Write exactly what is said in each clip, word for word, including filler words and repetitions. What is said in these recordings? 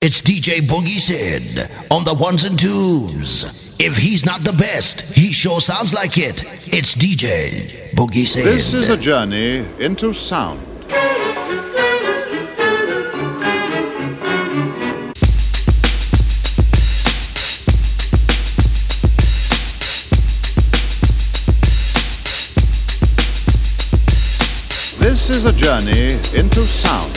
It's D J Boogie Sid on the ones and twos. If he's not the best, he sure sounds like it. It's D J Boogie Sid. This is a journey into sound. This is a journey into sound.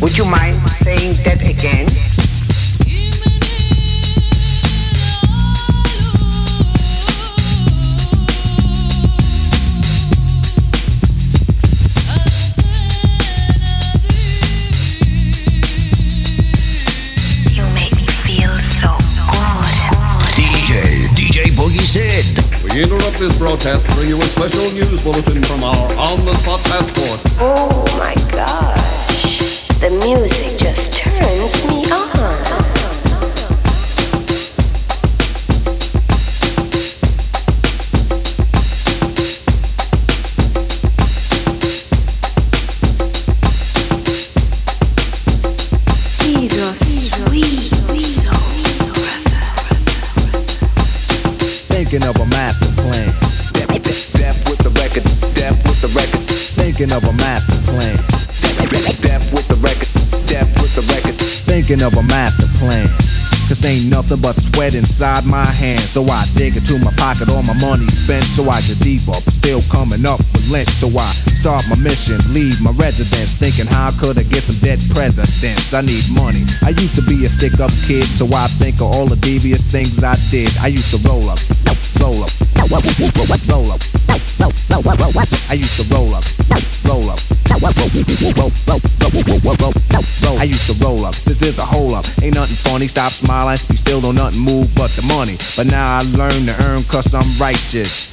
Would you mind saying that again? You make me feel so good. D J, D J Boogie Sid. We interrupt this broadcast to bring you a special news bulletin from our on-the-spot passport. Oh my God. The music just turns me on. These are sweet souls. Thinking of a master plan. Step, step with the record. Step with the record. Thinking of a master plan. Death with the record, death with the record. Thinking of a master plan. Cause ain't nothing but sweat inside my hands. So I dig into my pocket, all my money spent. So I get deep up, still coming up with lint. So I start my mission, leave my residence. Thinking how could I get some dead presidents? I need money. I used to be a stick up kid, so I think of all the devious things I did. I used to roll up, roll up, roll up. I used to roll up, roll up. I used to roll up, this is a hole up. Ain't nothing funny, stop smiling. You still don't nothing move but the money. But now I learn to earn cause I'm righteous.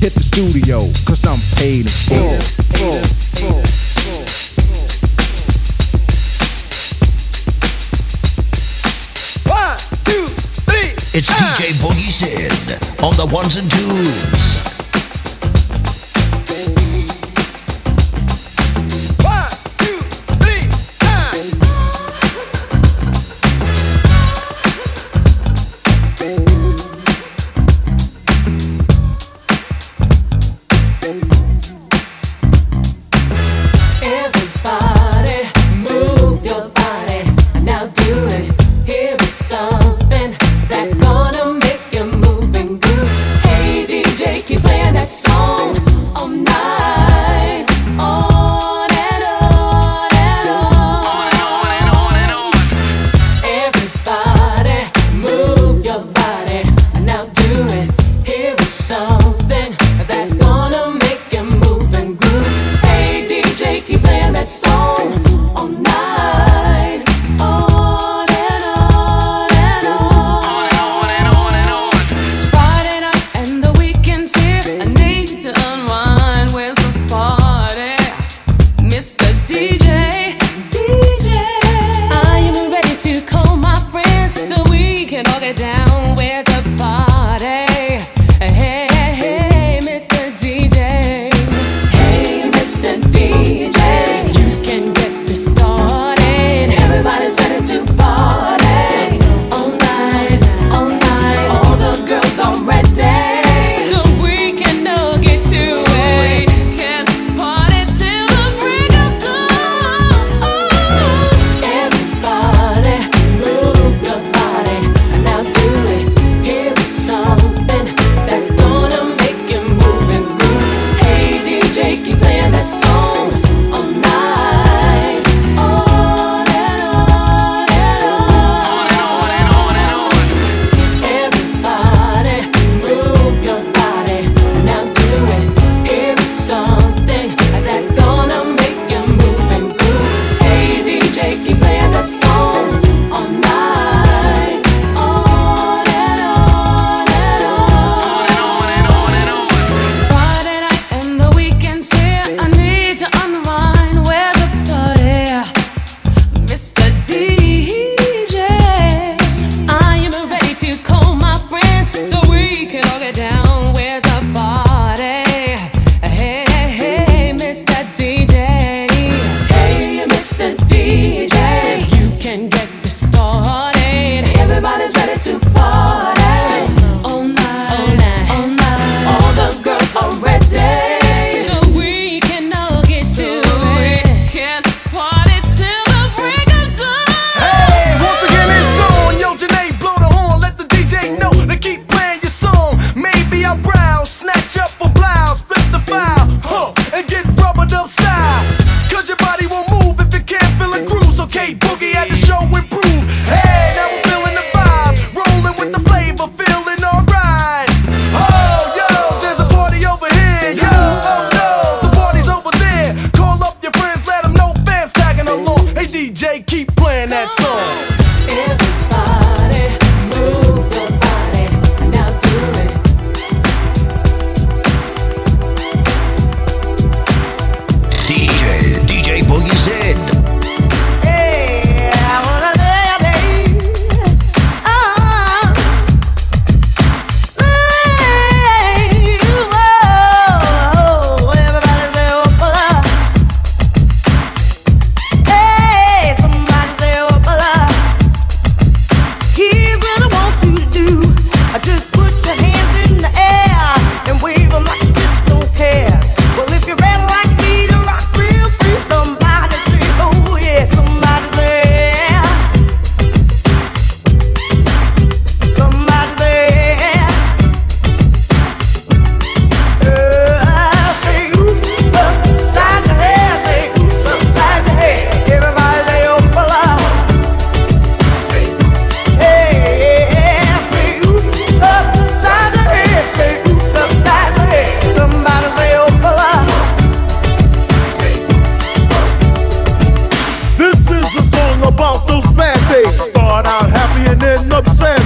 Hit the studio, cause I'm paid in full. Full, full, full. One, two, three. It's ah. D J Boogie Sid on the ones and twos. Something that's gonna make you move and groove. Hey D J,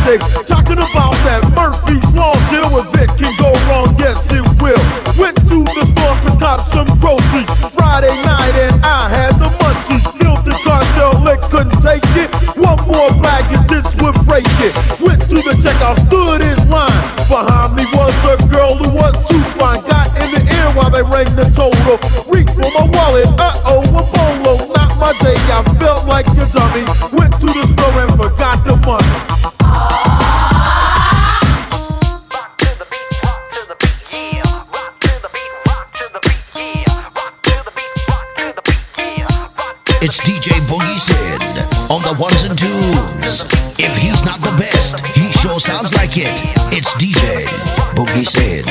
sticks. Talking about that Murphy's Law deal with it can go wrong, yes it will. Went to the store to cop some groceries Friday night and I had the munchies. Filled the cartel, lick, couldn't take it. One more bag and this would break it. Went to the checkout, stood in line. Behind me was a girl who was too fine. Got in the air while they rang the total. Reached for my wallet, uh-oh, a bolo. Not my day, I felt like a dummy. Went to the store and forgot the money. It's D J Boogie Sid on the ones and twos. If he's not the best, he sure sounds like it. It's D J Boogie Sid.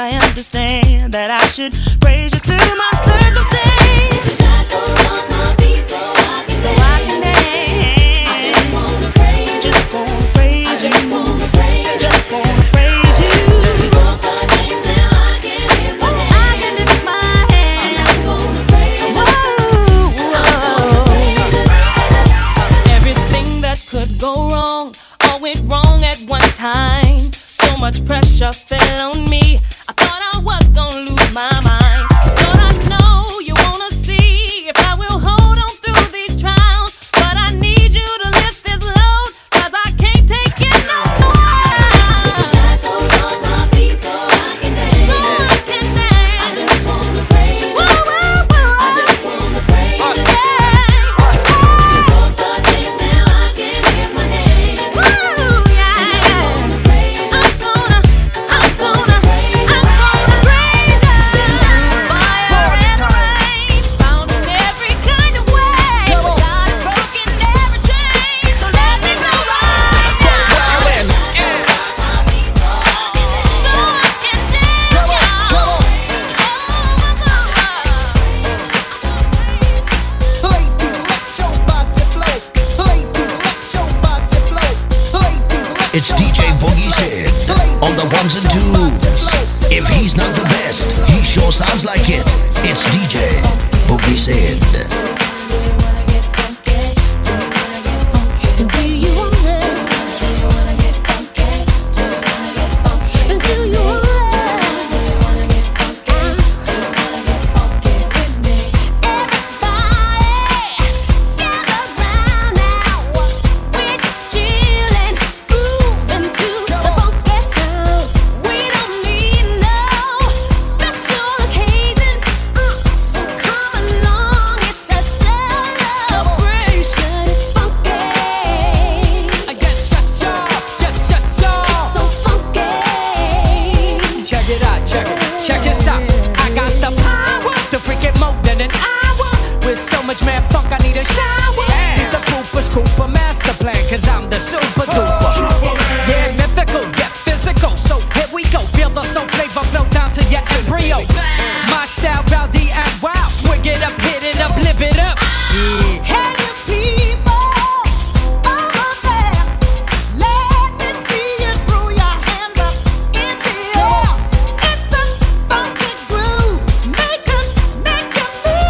I understand that I should praise you through my circumstance. much pressure fell on me. I thought I was gonna lose my mind. Lord, I know you wanna see if I will hold on through these trials, but I need you to lift this load, 'cause I can't take it no more. I the shackles on my feet so I can dance. So I can dance. I just wanna praise you. Whoa, whoa, whoa. I just wanna praise you. Yeah. You broke the dance, now I can get my hands. Woo, yeah. I just wanna praise you. I'm gonna, I'm gonna, I'm gonna praise you. Fire and rain, found in every kind of way. God has broken every chain, so let me go right now. So I can dance, y'all. It's D J Boogie Sid on the ones and twos. If he's not the best, he sure sounds like it. It's D J Boogie Sid. Check it out, check it, check this out. I got the power to freak it more than an hour. With so much mad funk, I need a shower. Need the Koopa's Koopa master plan, 'cause I'm the super duper. Yeah, mythical, yeah, physical. So here we go, feel the soul flavor flow down to your embryo. My style, bow D I Y, swig it up, hit it up, live it up. Yeah. Hey, you people over there, let me see you throw your hands up in the air. It's a funky groove, make 'em, make 'em move.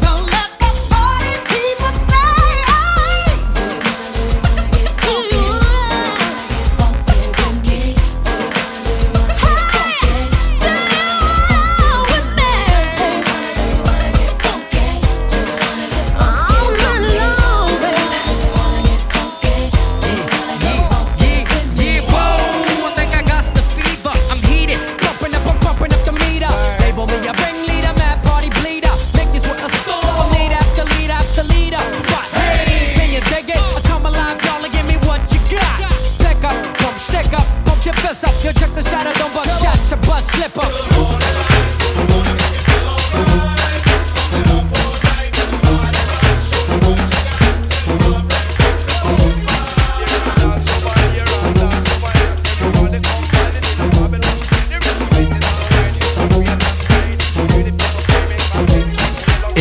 So let the party people say, "Hey, do you wanna with me? All night long, baby." Yeah, yeah, whoa, I think I got the fever. I'm heated, pumping up, I'm pumping up the meter. Label me a ringleader, mad party bleeder. Make this what a storm, lead after lead after leader. Spot, hey, can you dig it? I come alive, y'all, and give me what you got. Pick up, pump, stick up, pump your fist up. You check the shot, I don't buck shots, your butt slip up.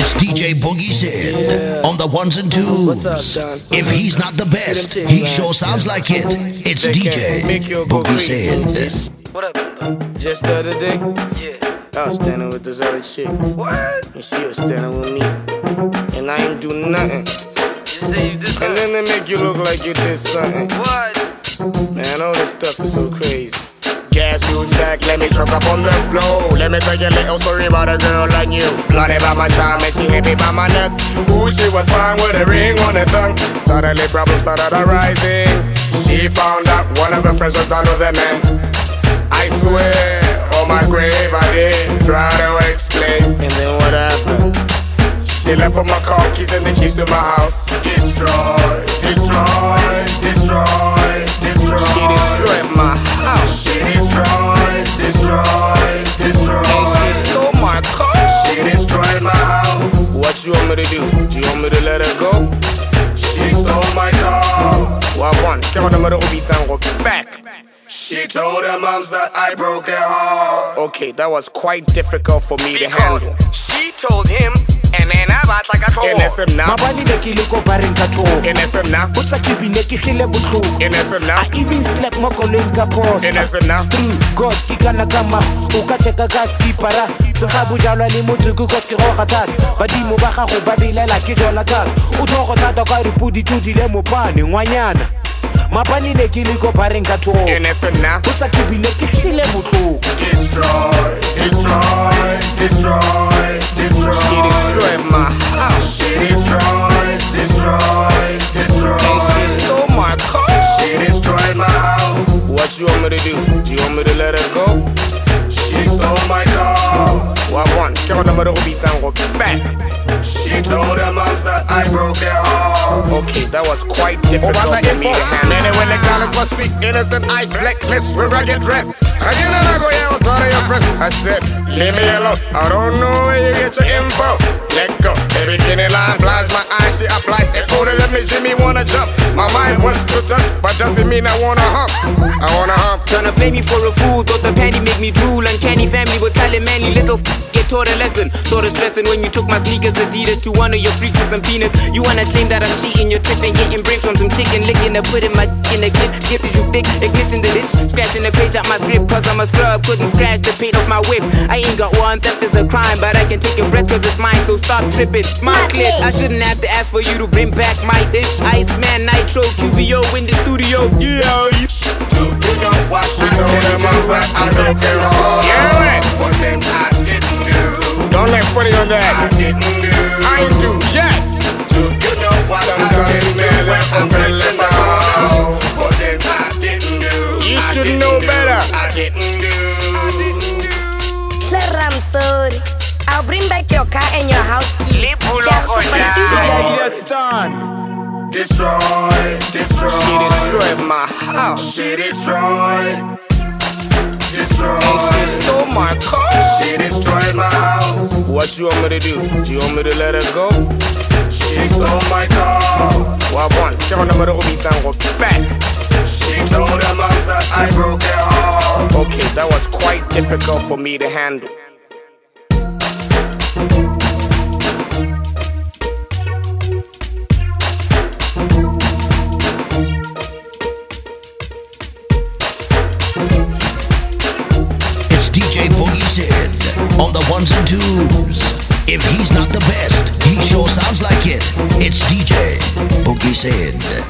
It's D J Boogie Sid on the ones and twos. If he's not the best, he sure sounds like it. It's D J Boogie Sid. What up, Just the other day, I was standing with this other chick, what? and she was standing with me, and I ain't do nothing. You say you did And something. then they make you look like you did something. What? Man, all this stuff is so crazy. Guess who's back? Let me choke up on the floor. Let me tell you a little story about a girl like you. Blondie by my charm and she hippie by my nuts. Ooh, she was fine with a ring on her tongue. Suddenly problems started arising. She found out one of her friends was done with a man. I swear, on my grave I did try to explain. And then what happened? She left with my car keys and the keys to my house. Destroy, destroy, destroy, destroy. She destroyed my house. She destroyed, destroyed, destroyed. And she stole my car. She destroyed my house. What you want me to do? Do you want me to let her go? She stole my car. Wagwan, come on, the mother will be time go back. She told her moms that I broke her heart. Okay, that was quite difficult for me to handle. She told him, and then I bat like a toy. N S M na, Mabani ne ke le kopareng ka thobo. N S M na, Botsa ke bine ke hlile botlhoko. N S M na, I even slept mo koleng ka poso. N S M na, True God ke kana ka ma, o ka cheka ka skipara. Se ga bojalwa le motsuku ka ke roga thata. Badimo ba gago ba belela ke jona thata. O thogo thata ka re pudi tudile mopane ngwanyana. Mapani ne kiliko parenga to. Kenesena. Kutsa kibile kishile mutu. Destroy, destroy, destroy, destroy. She destroy my house. She destroy, destroy, destroy. And she stole my car. She destroyed my house. What you want me to do? Do you want me to let her go? She stole my car. What one? Kero na maro beats and rock back. She told her moms that I broke their heart. Okay, that was quite different for me to handle. Anyway, the colors were sweet, innocent eyes, black lips with ragged dress. I didn't know I was out of your friends. I said, leave me alone, I don't know where you get your info. Let go, baby, can it line? Blinds my eyes, she applies. It could have let me, Jimmy wanna jump. My mind wants to touch, but doesn't mean I wanna hump. I wanna hump. Tryna play me for a fool, thought the panty make me drool. Uncanny family with talent, manly little f***. Get taught a lesson, taught us lesson when you took my sneakers Adidas to one of your freaks with some penis. You wanna claim that I'm cheating, you're tripping, getting brains from some chicken licking. I put in my d*** in a clip, skip is you thick, ignition the dish, scratching the page out my script. Cause I'm a scrub, couldn't scratch the paint off my whip. I ain't got one, theft is a crime, but I can take a breath cause it's mine, so stop tripping. My clip, I shouldn't have to ask for you to bring back my dish. Iceman Nitro Q B O in the studio. Yeah, you do you know what she told them I was I don't care at all. Yeah, right. For things I didn't do. Don't let funny on that. I didn't do. I ain't do yet. Do you know what I didn't do when I'm feeling down? For things I didn't do. You should know better. I didn't do. I didn't do. Sir, I'm sorry. I'll bring back your car and your house keys. Destroy, destroy. She destroyed my house. She destroyed. Destroyed. And she stole my car. She destroyed my house. What you want me to do? Do you want me to let her go? She stole my car. What one? She on the middle of me and walk back. She told her moms that I broke her heart. Okay, that was quite difficult for me to handle. On the ones and twos. If he's not the best, he sure sounds like it. It's D J Boogie Sid.